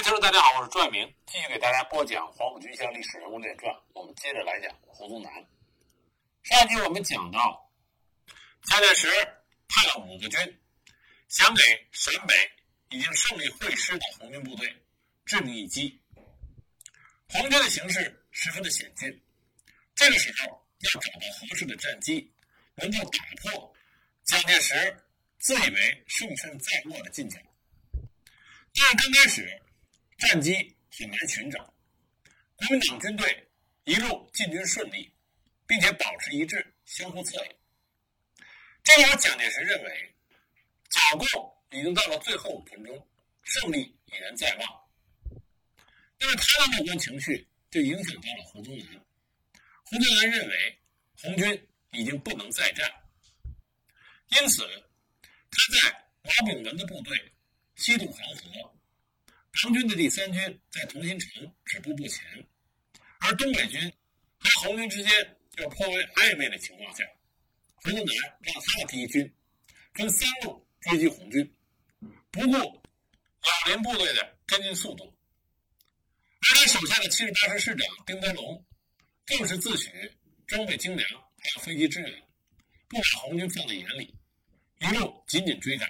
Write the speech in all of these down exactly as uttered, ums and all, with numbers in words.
位听众大家好，我是朱爱明，继续给大家播讲黄埔军校历史人物列传。我们接着来讲胡宗南。上集我们讲到蒋介石派了五个军，想给陕北已经胜利会师的红军部队致命一击。红军的形势十分的险峻，这个时候要找到合适的战机，能够打破蒋介石自以为胜券在握的进程。但是刚开始战机很难寻找，国民党军队一路进军顺利，并且保持一致，相互策应。这时候蒋介石认为剿共已经到了最后五分钟，胜利已然在望，那么他的乐观情绪就影响到了胡宗南。胡宗南认为红军已经不能再战，因此他在王炳文的部队西渡黄河，唐军的第三军在同心城止步不前，而东北军和红军之间又颇为暧昧的情况下，胡宗南让他的第一军跟三路追击红军，不顾老林部队的跟进速度。而他手下的七十八师师长丁德龙更是自诩装备精良，还有飞机支援，不把红军放在眼里，一路紧紧追赶。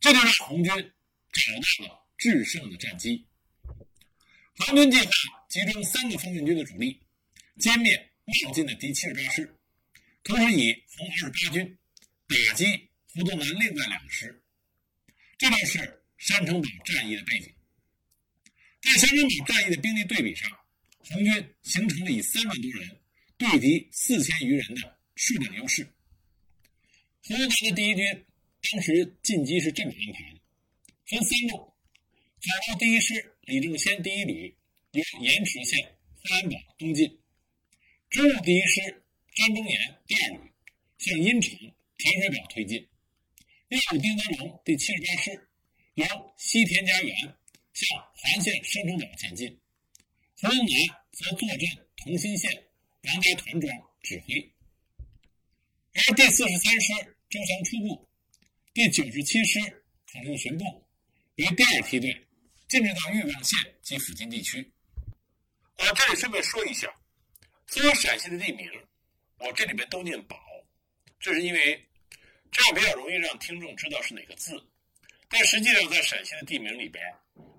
这就让红军找到了制胜的战机。红军计划集中三个方面军的主力，歼灭冒进的第七十八师，同时以红二十八军打击胡宗南另外两师。这就是山城堡战役的背景。在山城堡战役的兵力对比上，红军形成了以三万多人对敌四千余人的数量优势。胡宗南的第一军当时进击是这么安排的，分三路：左路第一师李正先第一旅由盐池县花安堡东进；中路第一师张忠言第二旅向阴城甜水堡推进；右路丁德龙第七十八师由西田家园向环县山城堡前进；胡宗南则坐镇同心县王家团庄指挥。而第四十三师周祥初部、第九十七师口令巡部为第二梯队进入到玉望县及附近地区。我这里顺便说一下，所有陕西的地名我这里面都念宝，这是因为这样比较容易让听众知道是哪个字。但实际上在陕西的地名里边，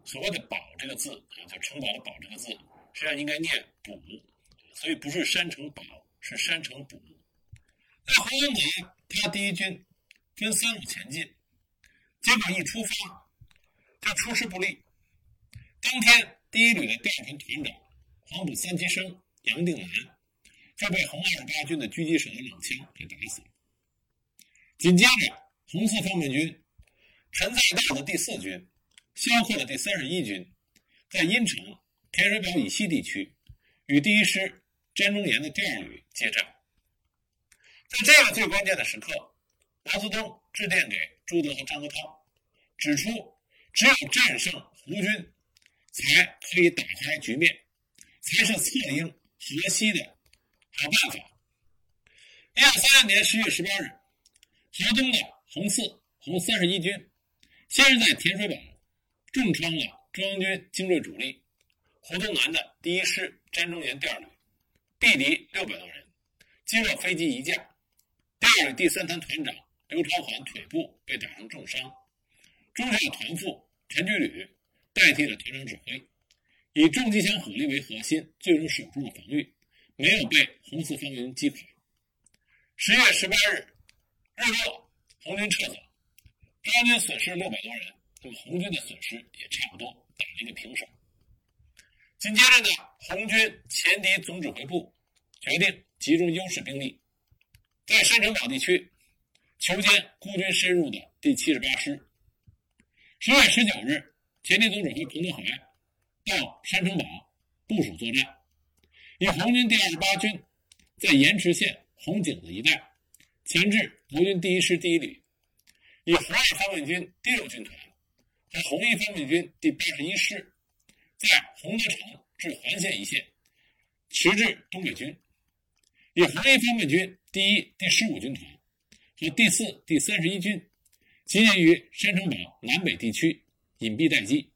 所谓的宝这个字，也就城堡的宝这个字，实际上应该念补，所以不是山城堡，是山城补。那胡宗南他第一军跟三路前进，结果一出发就出师不利。当天第一旅的第二团团长黄埔三期生杨定南就被红二十八军的狙击手的冷枪给打死了。紧接着红四方面军陈再道的第四军、萧贺的第三十一军在阴城甜水堡以西地区与第一师詹忠言的第二旅接战。在这个最关键的时刻，毛泽东致电给朱德和张择涛，指出只有战胜胡军才可以打开局面，才是策应河西的好办法。一九三六年十月十八日，河东的红四、红三十一军先是在甜水堡重创了中央军精锐主力胡宗南的第一师詹忠言第二旅，毙敌六百多人，击落飞机一架。第二旅第三团团长刘朝桓腿部被打成重伤，中校团副陈居旅代替了团长指挥，以重机枪火力为核心，最终守住了防御，没有被红四方面军击垮。十月十八日日落，红军撤走，中央军损失六百多人，那么红军的损失也差不多，打了一个平手。紧接着呢，红军前敌总指挥部决定集中优势兵力，在山城堡地区求歼孤军深入的第七十八师。十月十九日，前敌总指挥彭德怀到山城堡部署作战，以红军第二十八军在盐池县红井子一带前置国军第一师第一旅，以红二方面军第六军团和红一方面军第八十一师在洪德城至环县一线迟滞东北军，以红一方面军第一、第十五军团和第四、第三十一军集结于山城堡南北地区，隐蔽待机。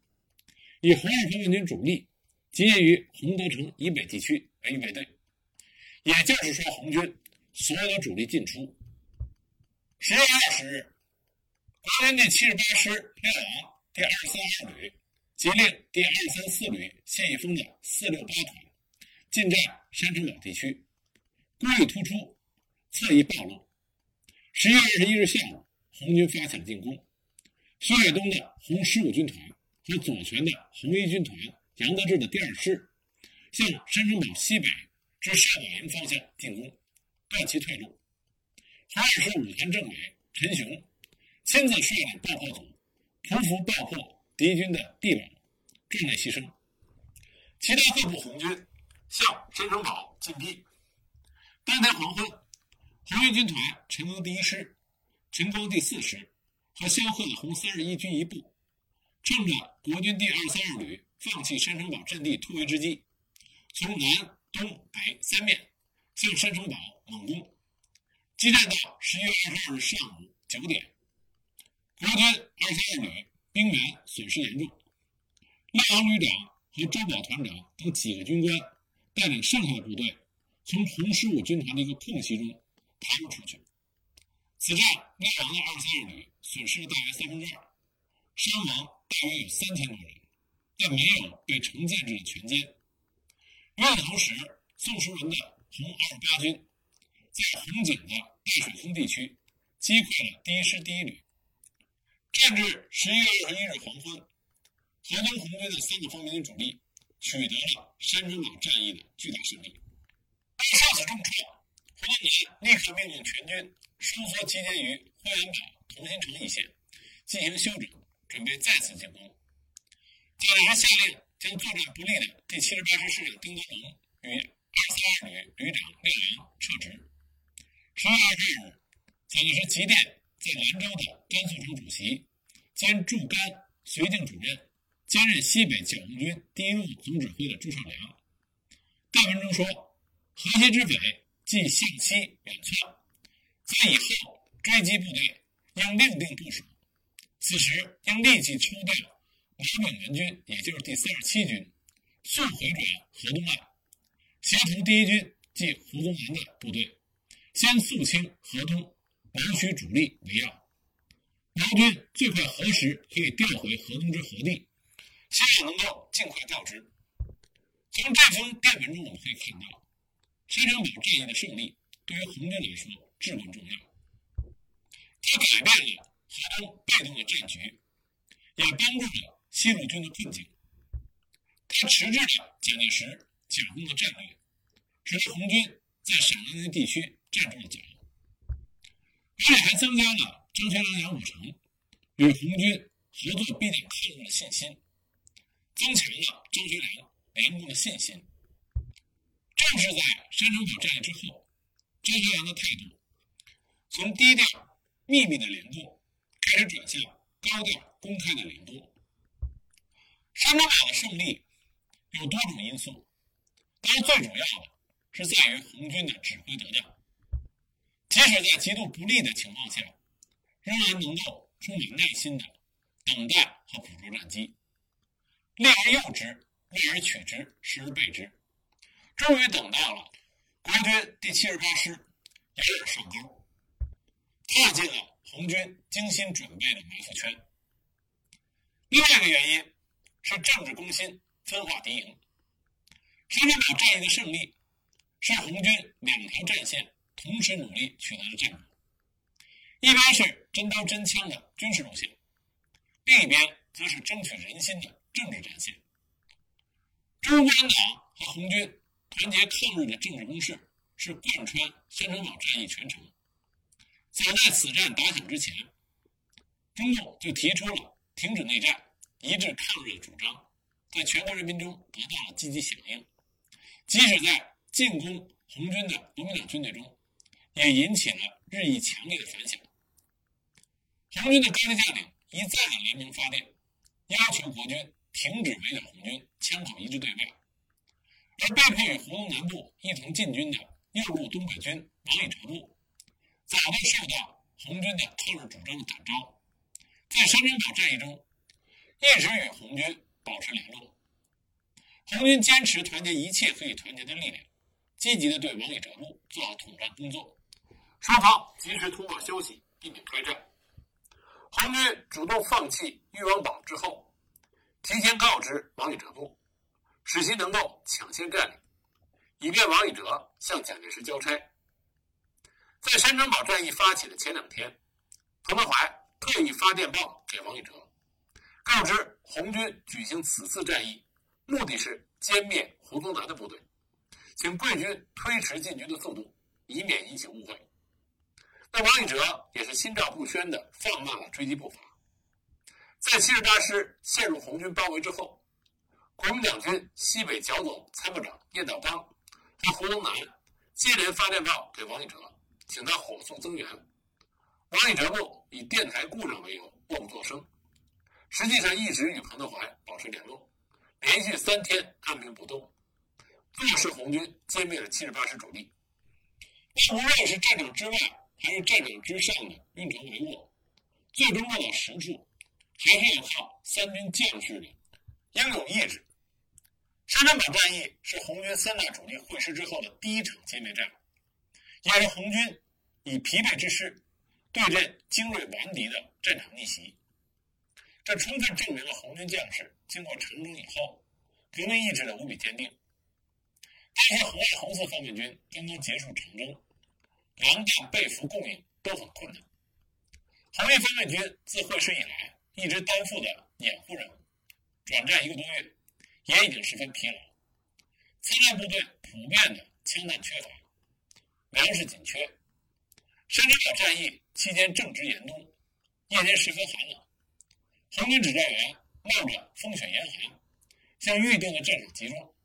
以红二方面军主力集结于洪德城以北地区为预备队，也就是说红军所有的主力进出。十月二十日，国军第七十八师六王第二三二旅即令第二三四旅现役分的四六八团进占山城港地区，故意突出，侧翼暴露。十月二十一日下午，红军发起进攻，薛岳东的红十五军团和左权的红一军团杨德志的第二师向山城堡西北至社保营方向进攻，断其退路。红二十五团政委陈雄亲自率领爆破组匍匐爆破敌军的地堡，壮烈牺牲。其他各部红军向山城堡进逼。当天黄昏，红一军团陈光第一师、陈光第四师和萧贺的红三十一军一部，趁着国军第二三二旅放弃山城堡阵地突围之机，从南、东、北三面向山城堡猛攻，激战到十一月二十二日上午九点，国军二三二旅兵员损失严重，赖王旅长和周宝团长等几个军官带领剩下的部队，从红十五军团的一个空隙中爬入出去。此战赖王的二三二旅损失大约三分之二，伤亡大约有三千多人，但没有被程建制的全歼。与此同时，宋时轮的红二十八军在红井的大水坑地区击溃了第一师第一旅。战至十一月二十一日黄昏，河东红军的三个方面军主力取得了山城堡战役的巨大胜利。受此重创，胡宗南立刻命令全军收缩集结于花园堡同心城一线进行休整，准备再次进攻。蒋介石下令将作战不利的第七十八师师长丁德龙与二三二旅旅长廖阳撤职。十月二十二日，蒋介石急电在兰州的甘肃省主席兼驻甘绥靖主任，兼任西北剿红军第一路总指挥的朱绍良大文中说，河西之北即向西远窜，在以后追击部队应另定部署，此时应立即抽调毛炳文军，也就是第三十七军，速回转河东岸，协同第一军即胡宗南的部队，先肃清河东毛徐主力为要。毛军最快何时可以调回河东之河地，希望能够尽快调职。从这封电文中我们可以看到，山城堡战役的胜利对于红军来说至关重要，它改变了河东被动的战局，也帮助了西路军的困境，它迟滞了蒋介石剿共的战略，使得红军在陕西地区站住了脚，而且还增加了张学良、杨虎城与红军合作必定抗日的信心，增强了张学良联共的信心。正是在山城堡战役之后，张学良的态度从低调秘密的联动开始转向高调公开的联动。山城堡的胜利有多种因素，但是最主要的是在于红军的指挥得当，即使在极度不利的情况下，仍然能够充满耐心的等待和捕捉战机，利而诱之，利而取之，时而备之，终于等到了国军第七十八师有点上钩，踏进了红军精心准备的埋伏圈。另外一个原因是政治攻心，分化敌营。山城堡战役的胜利是红军两条战线同时努力取得的战果，一边是真刀真枪的军事路线，另一边则是争取人心的政治战线。中国共产党和红军团结抗日的政治攻势是贯穿山城堡战役全程。早在此战打响之前，中共就提出了停止内战、一致抗日的主张，在全国人民中得到了积极响应。即使在进攻红军的国民党军队中，也引起了日益强烈的反响。红军的高级将领一再的联名发电，要求国军停止围剿红军，枪口一致对外。而被迫与胡宗南部一同进军的右路东北军王以哲部，早就受到红军的抗日主张的感召，在山城堡战役中一直与红军保保持流露。红军坚持团结一切可以团结的力量，积极地对王以哲部做好统战工作，双方及时通过休息，避免开战。红军主动放弃豫王堡之后，提前告知王以哲部，使其能够抢先占领，以便王以哲向蒋介石交差。在山城堡战役发起的前两天，彭德怀特意发电报给王以哲，告知红军举行此次战役目的是歼灭胡宗南的部队，请贵军推迟进军的速度，以免引起误会。那王以哲也是心照不宣地放慢了追击步伐。在七十八师陷入红军包围之后，国民党军西北剿总参谋长叶道刚和胡宗南接连发电报给王以哲，请他火速增援。王以哲部以电台故障为由默不作声，实际上一直与彭德怀保持联络，连续三天按兵不动，坐视红军歼灭了七十八师主力。那无论是战场之外还是战场之上的运筹帷幄，最终落到实处还是要靠三军将士的英勇意志。山城堡战役是红军三大主力会师之后的第一场歼灭战，也是红军以疲惫之师对阵精锐顽敌的战场逆袭。这充分证明了红军将士经过长征以后革命意志的无比坚定。但是红二红四方面军刚刚结束长征，粮弹被俘供应都很困难。红一方面军自会师以来一直担负的掩护任务，转战一个多月也已经十分疲劳。参战部队普遍的枪弹缺乏，粮食紧缺。山城堡战役期间正值严冬，夜间十分寒冷，红军指战员冒着风雪严寒向预定的战场集中。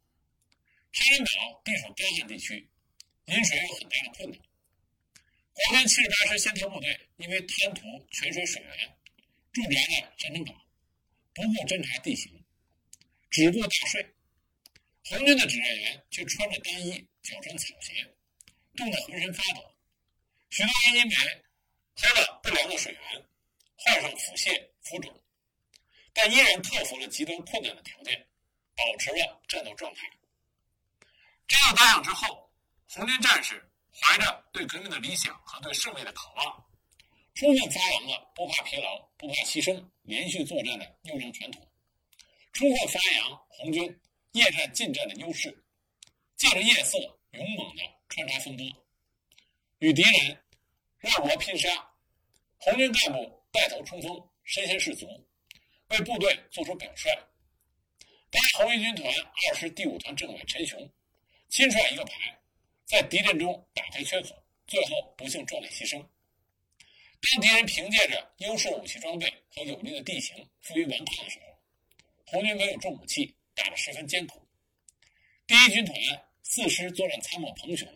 山城堡地处干旱地区，饮水有很大的困难。国军七十八师先头部队因为贪图泉水水源，驻扎在山城堡，不顾侦察地形，只顾大睡。红军的指战员却穿着单衣，脚穿草鞋，冻得浑身发抖。许多人因为喝了不良的水源，患上腹泻、浮肿，但依然克服了极端困难的条件，保持了战斗状态。战斗打响之后，红军战士怀着对革命的理想和对胜利的渴望，充分发扬了不怕疲劳、不怕牺牲、连续作战的优良传统，充分发扬红军夜战近战的优势，借着夜色勇猛地穿插风波，与敌人肉搏拼杀。红军干部带头冲锋，身先士卒，为部队做出表率。当时红一军团二师第五团政委陈雄亲率一个排在敌阵中打开缺口，最后不幸壮烈牺牲。当敌人凭借着优势武器装备和有利的地形负隅顽抗的时候，红军没有重武器，打得十分艰苦。第一军团四师作战参谋彭雄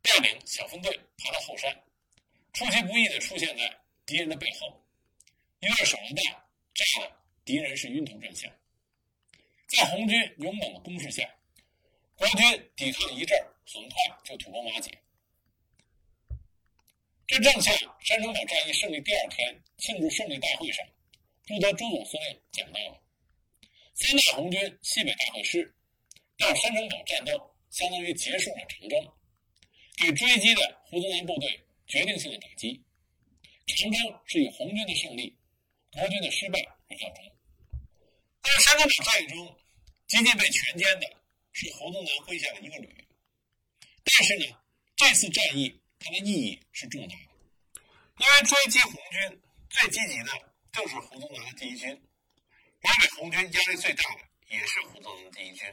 带领小分队爬到后山，出其不意地出现在敌人的背后，一对手榴弹炸了敌人是晕头转向。在红军勇猛的攻势下，国军抵抗一阵很快就土崩瓦解。这正像山城堡战役胜利第二天庆祝胜利大会上朱德朱总司令讲到了，三大红军西北大会师到山城堡战斗相当于结束了长征，给追击的胡宗南部队决定性的打击。长征是以红军的胜利、国军的失败而告终。在山城堡战役中，几近被全歼的是胡宗南麾下的一个旅。但是呢，这次战役它的意义是重大的，因为追击红军最积极的正是胡宗南的第一军，而给红军压力最大的也是胡宗南第一军。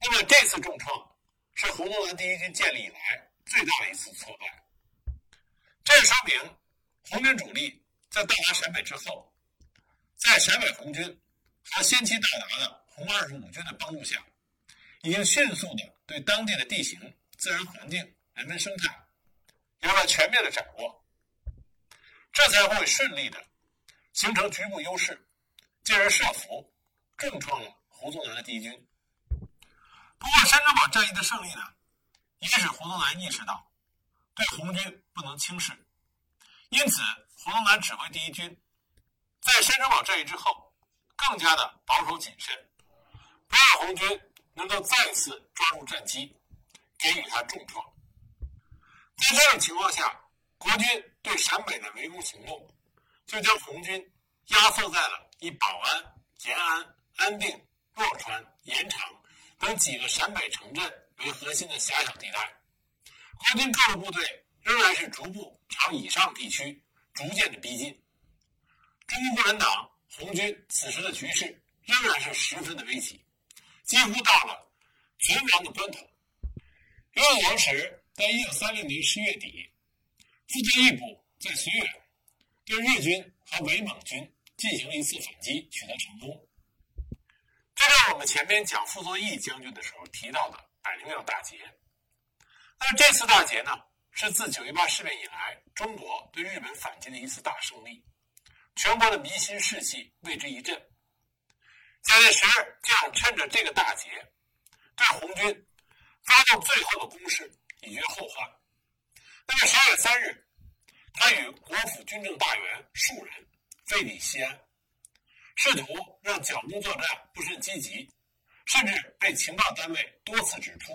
那么这次重创是胡宗南第一军建立以来最大的一次挫败。这说明红军主力在到达陕北之后，在陕北红军和先期到达的红二十五军的帮助下，已经迅速地对当地的地形、自然环境、人文生态有了全面的掌握，这才会顺利地形成局部优势，进而设伏重创了胡宗南的第一军。不过山城堡战役的胜利呢，也使胡宗南意识到对红军不能轻视，因此胡宗南指挥第一军在山城堡战役之后更加的保守谨慎，不让红军能够再次抓住战机，给予他重创。在这种情况下，国军对陕北的围攻行动就将红军压缩在了以保安、延安、安定、洛川、盐场等几个陕北城镇为核心的狭小地带。国军各路部队仍然是逐步朝以上地区逐渐的逼近。中国共产党红军此时的局势仍然是十分的危急，几乎到了绝望的关头。刘永良时在一九三零年十月底，傅作义部在绥远对日军和伪蒙军进行了一次反击，取得成功。这是我们前面讲傅作义将军的时候提到的百灵庙大捷。那么这次大捷呢，是自九一八事变以来中国对日本反击的一次大胜利，全国的民心士气为之一振。蒋介石就想趁着这个大捷对红军发动最后的攻势，以绝后患。那么十二月三日，他与国府军政大员数人飞抵西安，试图让剿共作战不甚积极，甚至被情报单位多次指出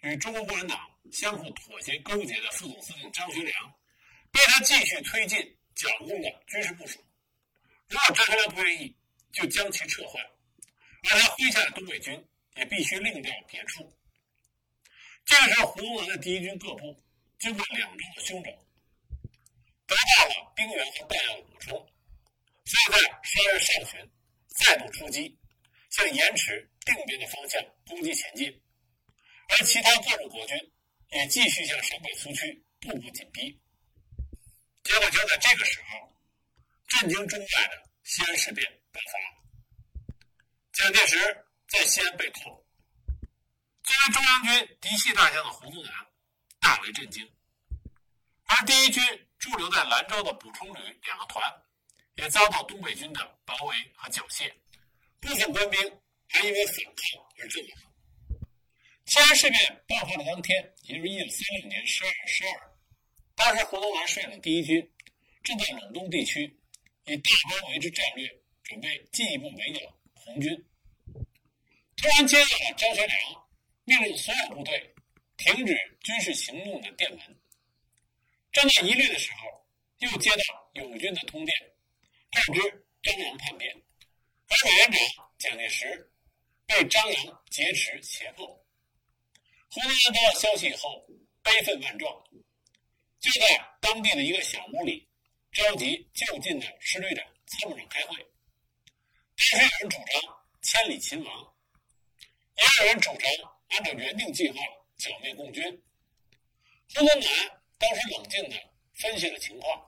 与中国共产党相互妥协勾结的副总司令张学良，被他继续推进剿共的军事部署。如果张学良不愿意，就将其撤换，而他麾下的东北军也必须另调别处。这个时候，胡宗南的第一军各部经过两周的休整，得到了兵员和弹药的补充，所以在十二月上旬再度出击，向延池、定边的方向攻击前进。而其他各路国军也继续向陕北苏区步步紧逼。结果就在这个时候，震惊中外的西安事变爆发，蒋介石在西安被扣。作为中央军嫡系大将的胡宗南大为震惊，而第一军驻留在兰州的补充旅两个团也遭到东北军的包围和缴械，部分官兵还因为反抗而阵亡。西安事变爆发的当天，也就是一九三六年十二月十二日，当时胡宗南率领第一军正在陇东地区以大包围之战略准备进一步围剿红军，突然接到了张学良命令所有部队停止军事行动的电文。正在疑虑的时候，又接到友军的通电，告知张杨叛变，而委员长蒋介石被张杨劫持胁迫。胡宗南得到消息以后悲愤万状，就在当地的一个小屋里召集就近的师旅长、参谋长开会。当时有人主张千里擒王，也有人主张按照原定计划剿灭共军。胡宗南当时冷静地分析了情况，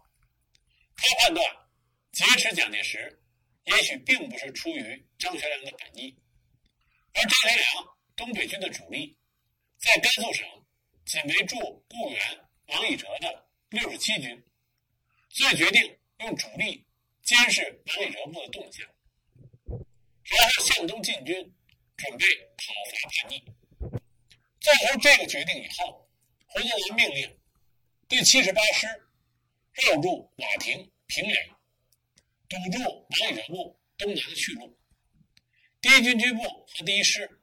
他判断劫持蒋介石也许并不是出于张学良的本意，而张学良东北军的主力在甘肃省仅为驻固原王以哲的六十七军，所以决定用主力监视王以哲部的动向，然后向东进军，准备讨伐叛逆。做出这个决定以后，胡宗南命令第七十八师绕住瓦亭、平凉，堵住王以哲部东南的去路。第一军军部和第一师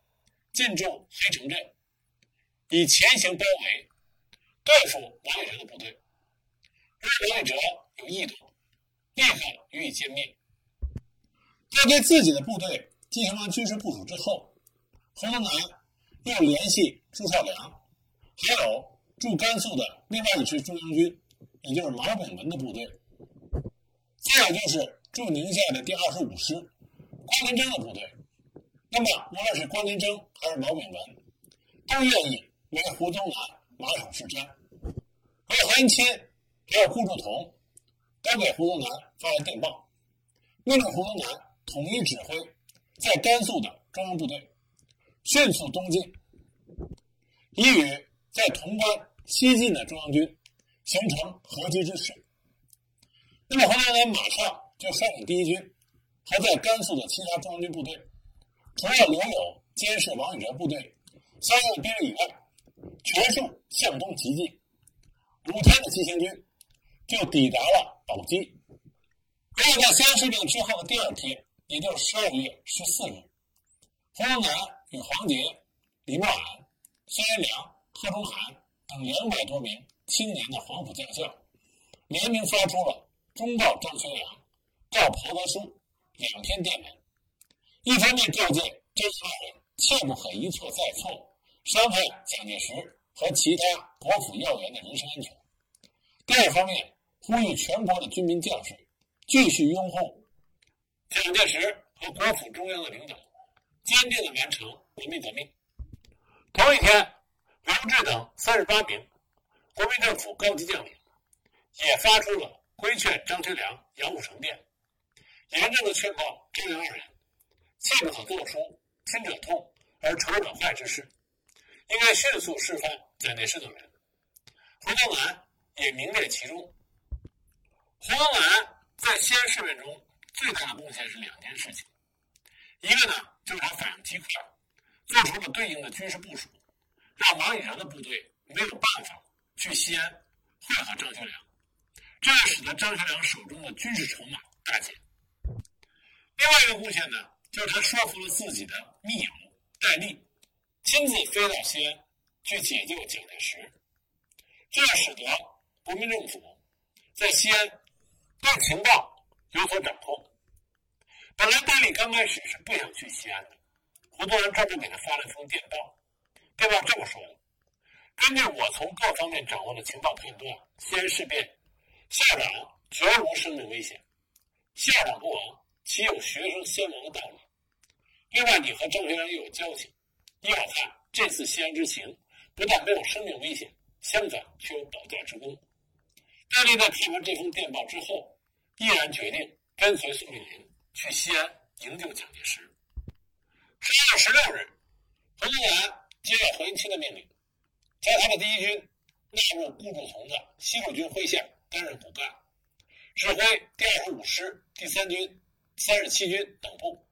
进驻黑城镇，以前行包围，对付王以哲的部队。如果王以哲有异动，立刻予以歼灭。在对自己的部队进行了军事部署之后，胡宗南又联系朱绍良，还有驻甘肃的另外一支中央军，也就是毛炳文的部队，再有就是驻宁夏的第二十五师关麟征的部队。那么无论是关麟征还是毛炳文，都愿意为胡宗南马首是瞻，而何应钦还有顾祝同都给胡宗南发了电报，命令胡宗南统一指挥在甘肃的中央部队迅速东进，以与在潼关西进的中央军形成合击之势。那么胡宗南马上就率领第一军和在甘肃的其他中央军部队，除了留有监视王以哲部队相应的兵力以外，全数向东急进。五天的急行军就抵达了宝鸡。而在西安事变之后的第二天，也就是十二月十四日，黄龙南与黄杰、李默庵、萧元良、贺中涵等两百多名青年的黄埔将校，联名发出了忠告张学良、告庞德书两篇电文，一方面告诫张学良切不可一错再错，伤害蒋介石和其他国府要员的人身安全；第二方面，呼吁全国的军民将士继续拥护蒋介石和国府中央的领导，坚定地完成国民革命。同一天，刘峙等三十八名国民政府高级将领也发出了规劝张学良杨虎城电，严正地劝告张杨二人，切不可做出亲者痛而仇者快之事，应该迅速释放蒋介石等人。胡宗南也名列其中。胡宗南在西安事变中最大的贡献是两件事情，一个呢就是他反应极快，做出了对应的军事部署，让王以仁的部队没有办法去西安会合张学良，这就使得张学良手中的军事筹码大减。另外一个贡献呢，就是他说服了自己的密友戴笠，亲自飞到西安去解救蒋介石，这就使得国民政府在西安对情报有所掌控。本来戴笠刚开始是不想去西安的，胡宗南专门给他发了一封电报，电报这么说的：根据我从各方面掌握的情报判断，西安事变校长绝无生命危险，校长不亡，岂有学生先亡的道理？另外，你和张学良又有交情，依我看，这次西安之行不但没有生命危险，相反却有保驾之功。戴笠在看完这封电报之后，毅然决定跟随宋美龄去西安营救蒋介石。十二月十六日，胡宗南接到何应钦的命令，将他的第一军纳入顾祝同的西路军麾下担任骨干，指挥第二十五师、第三军、三十七军等部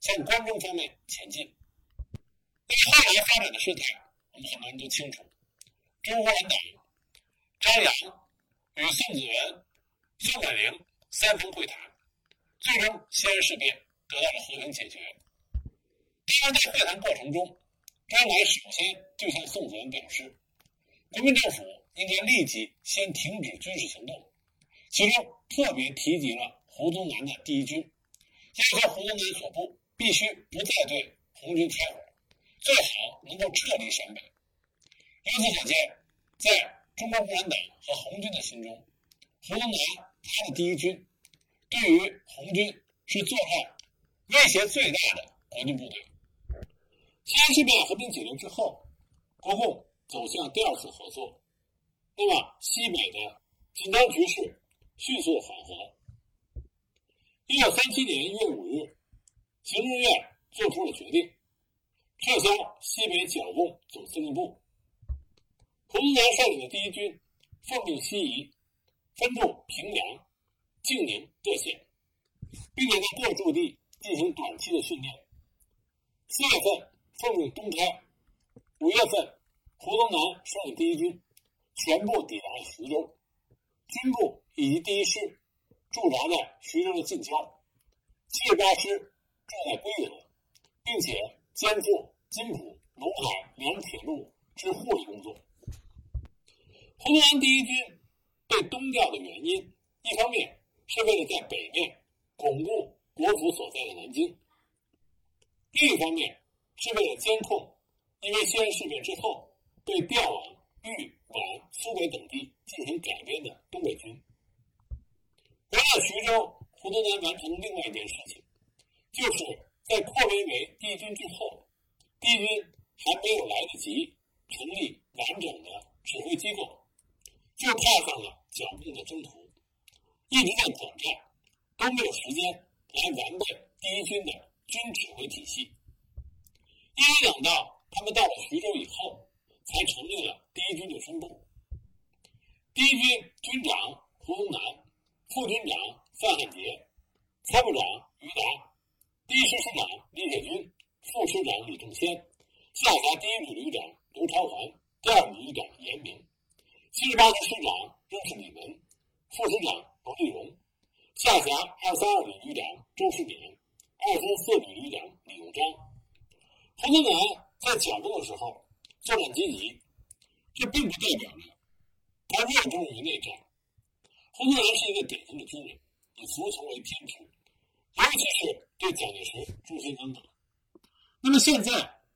向关中方面前进。对于后来发展的事态，我们很多人都清楚，中国人党张杨与宋子文、宋美龄三方会谈，最终西安事变得到了和平解决。当然，在会谈过程中，张学良首先就向宋子文表示，国民政府应该立即先停止军事行动，其中特别提及了胡宗南的第一军，要求胡宗南所部必须不再对红军开火，最好能够撤离陕北。由此可见，在中国共产党和红军的心中，胡宗南他的第一军对于红军是作战威胁最大的国军部队。西安事变和平解决之后，国共走向第二次合作，那么西北的紧张局势迅速缓和。一九三七年一月五日，行政院做出了决定，撤销西北剿共总司令部。胡宗南率领的第一军奉命西移，分驻平阳、静宁各县，并且在各驻地进行短期的训练。四月份奉命东开，五月份胡宗南率领第一军全部抵达徐州，军部以及第一师驻扎在徐州的晋江，七十八师驻在归德，并且肩负津浦、陇海两铁路之护卫工作。胡宗南第一军被东调的原因，一方面是为了在北面巩固国府所在的南京，另一方面是为了监控因为西安事变之后被调往豫、皖、苏北等地进行改编的东北军。回到徐州，胡宗南完成另外一件事情，就是在扩编为第一军之后，第一军还没有来得及成立完整的指挥机构，就踏上了剿共的征途，一直在挑战，都没有时间来完备第一军的军指挥体系。一直等到他们到了徐州以后，才成立了第一军的分部。第一军军长胡宗南，副军长范汉杰，参部长于达，第一师师长李铁军，副师长李仲先，下辖第一旅旅长刘朝桓，第二旅旅长严明，七十八师师长仍是李文，副师长罗立荣，下辖二三二旅旅长周世勉，二二分四比一的李鸿章。彭德怀在剿共的时候坐满军席，这并不代表着他热衷于内战。彭德怀是一个典型的军人，以服从为天职，尤其是对蒋介石忠心耿耿。那么现在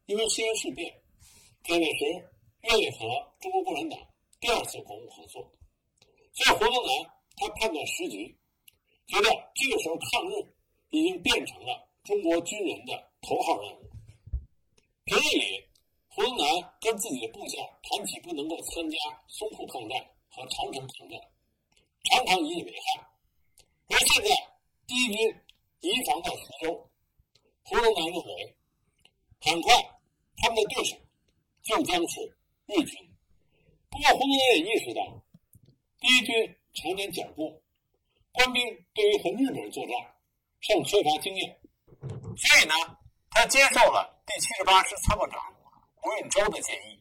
因为西安事变，蒋介石愿意和中国共产党第二次国共合作，所以彭德怀他判断时局，觉得这个时候抗日已经变成了中国军人的头号任务。平日里，彭德怀跟自己的部下谈起不能够参加淞沪抗战和长城抗战，常常引以为憾。而现在第一军移防到苏州，彭德怀认为很快他们的对手就将是日军。不过彭德怀也意识到，第一军常年剿共，官兵对于和日本人作战尚缺乏经验，所以呢，他接受了第七十八师参谋长胡运周的建议，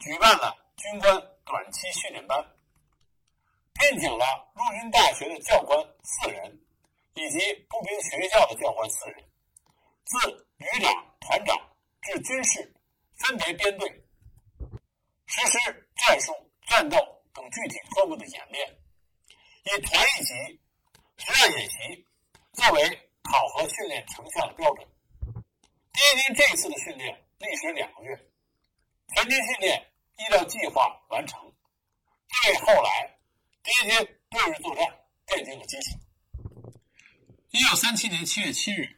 举办了军官短期训练班，聘请了陆军大学的教官四人，以及步兵学校的教官四人，自旅长、团长至军士，分别编队，实施战术、战斗等具体科目的演练，以团一级、实战演习作为考核训练成效的标准。第一军这次的训练历时两个月，全军训练依照计划完成，这为后来第一军对日作战奠定了基础。一九三七年七月七日，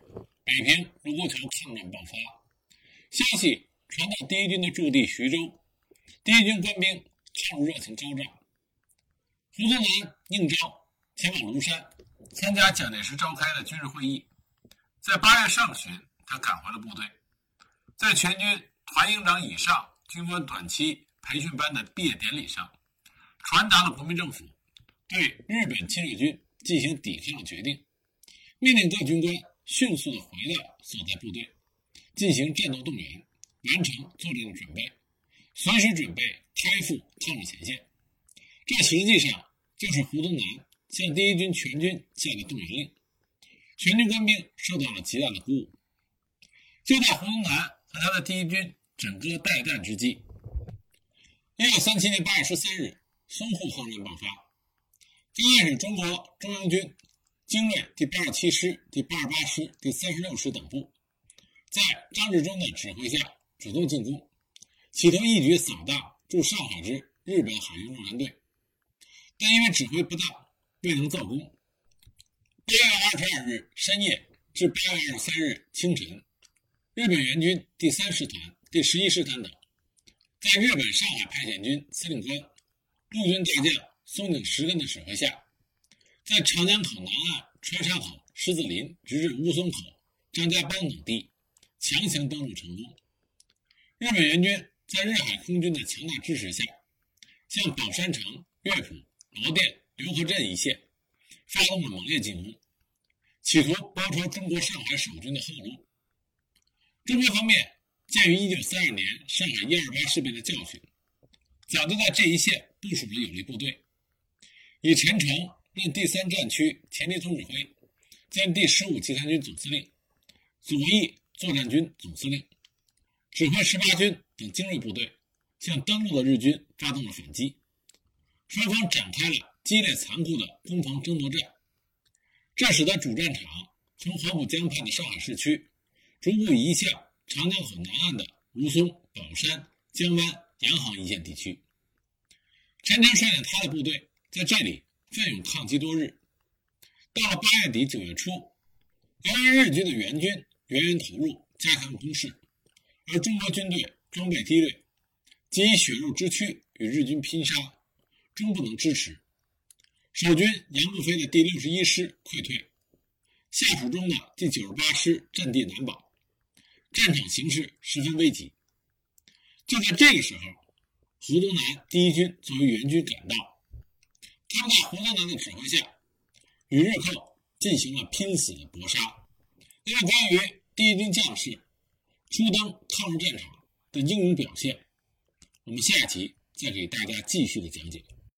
北平卢沟桥抗战爆发，消息传到第一军的驻地徐州，第一军官兵陷入热情高涨。胡宗南应召前往庐山参加蒋介石召开的军事会议，在八月上旬他赶回了部队，在全军团营长以上军官短期培训班的毕业典礼上，传达了国民政府对日本侵略军进行抵抗的决定，命令各军官迅速地回到所在部队，进行战斗动员，完成作战的准备，随时准备开赴抗日前线。这实际上就是胡宗南向第一军全军下的动员令，全军官兵受到了极大的鼓舞。就在胡宗南和他的第一军整个待战之际，一九三七年八月十三日，淞沪抗战爆发。刚开始，中国中央军精锐第八十七师、第八十八师、第三十六师等部在张治中的指挥下主动进攻，企图一举扫荡驻上海之日本海军陆战队，但因为指挥不当未能造功。八月二十二日深夜至八月二十三日清晨，日本援军第三师团、第十一师团等在日本上海派遣军司令官陆军大将松井石根的指挥下，在长江口南岸、川沙口、狮子林直至乌松口、张家浜等地强行登陆成功。日本援军在日海空军的强大支持下，向宝山城、乐浦、罗店、浏河镇一线发动了猛烈进攻，企图包抄中国上海守军的后路。中国方面鉴于一九三二年上海一二八事变的教训，早就在这一线部署了有力部队，以陈诚任第三战区前敌总指挥兼第十五集团军总司令，左翼作战军总司令，指挥十八军等精锐部队向登陆的日军发动了反击，双方展开了激烈残酷的攻防争夺战。这使得主战场从黄浦江畔的上海市区逐步移向长江口南岸的吴淞、宝山、江湾、洋行一线地区。陈诚率领他的部队在这里奋勇抗击多日，到了八月底九月初，由于日军的援军源源投入，加强攻势，而中国军队装备低劣，即以血肉之躯与日军拼杀，终不能支持。守军杨步飞的第六十一师溃退，下属中的第九十八师阵地难保，战场形势十分危急。就在这个时候，胡宗南第一军作为援军赶到，他们在胡宗南的指挥下与日寇进行了拼死的搏杀。因为关于第一军将士初登抗日战场的英勇表现，我们下期再给大家继续的讲解。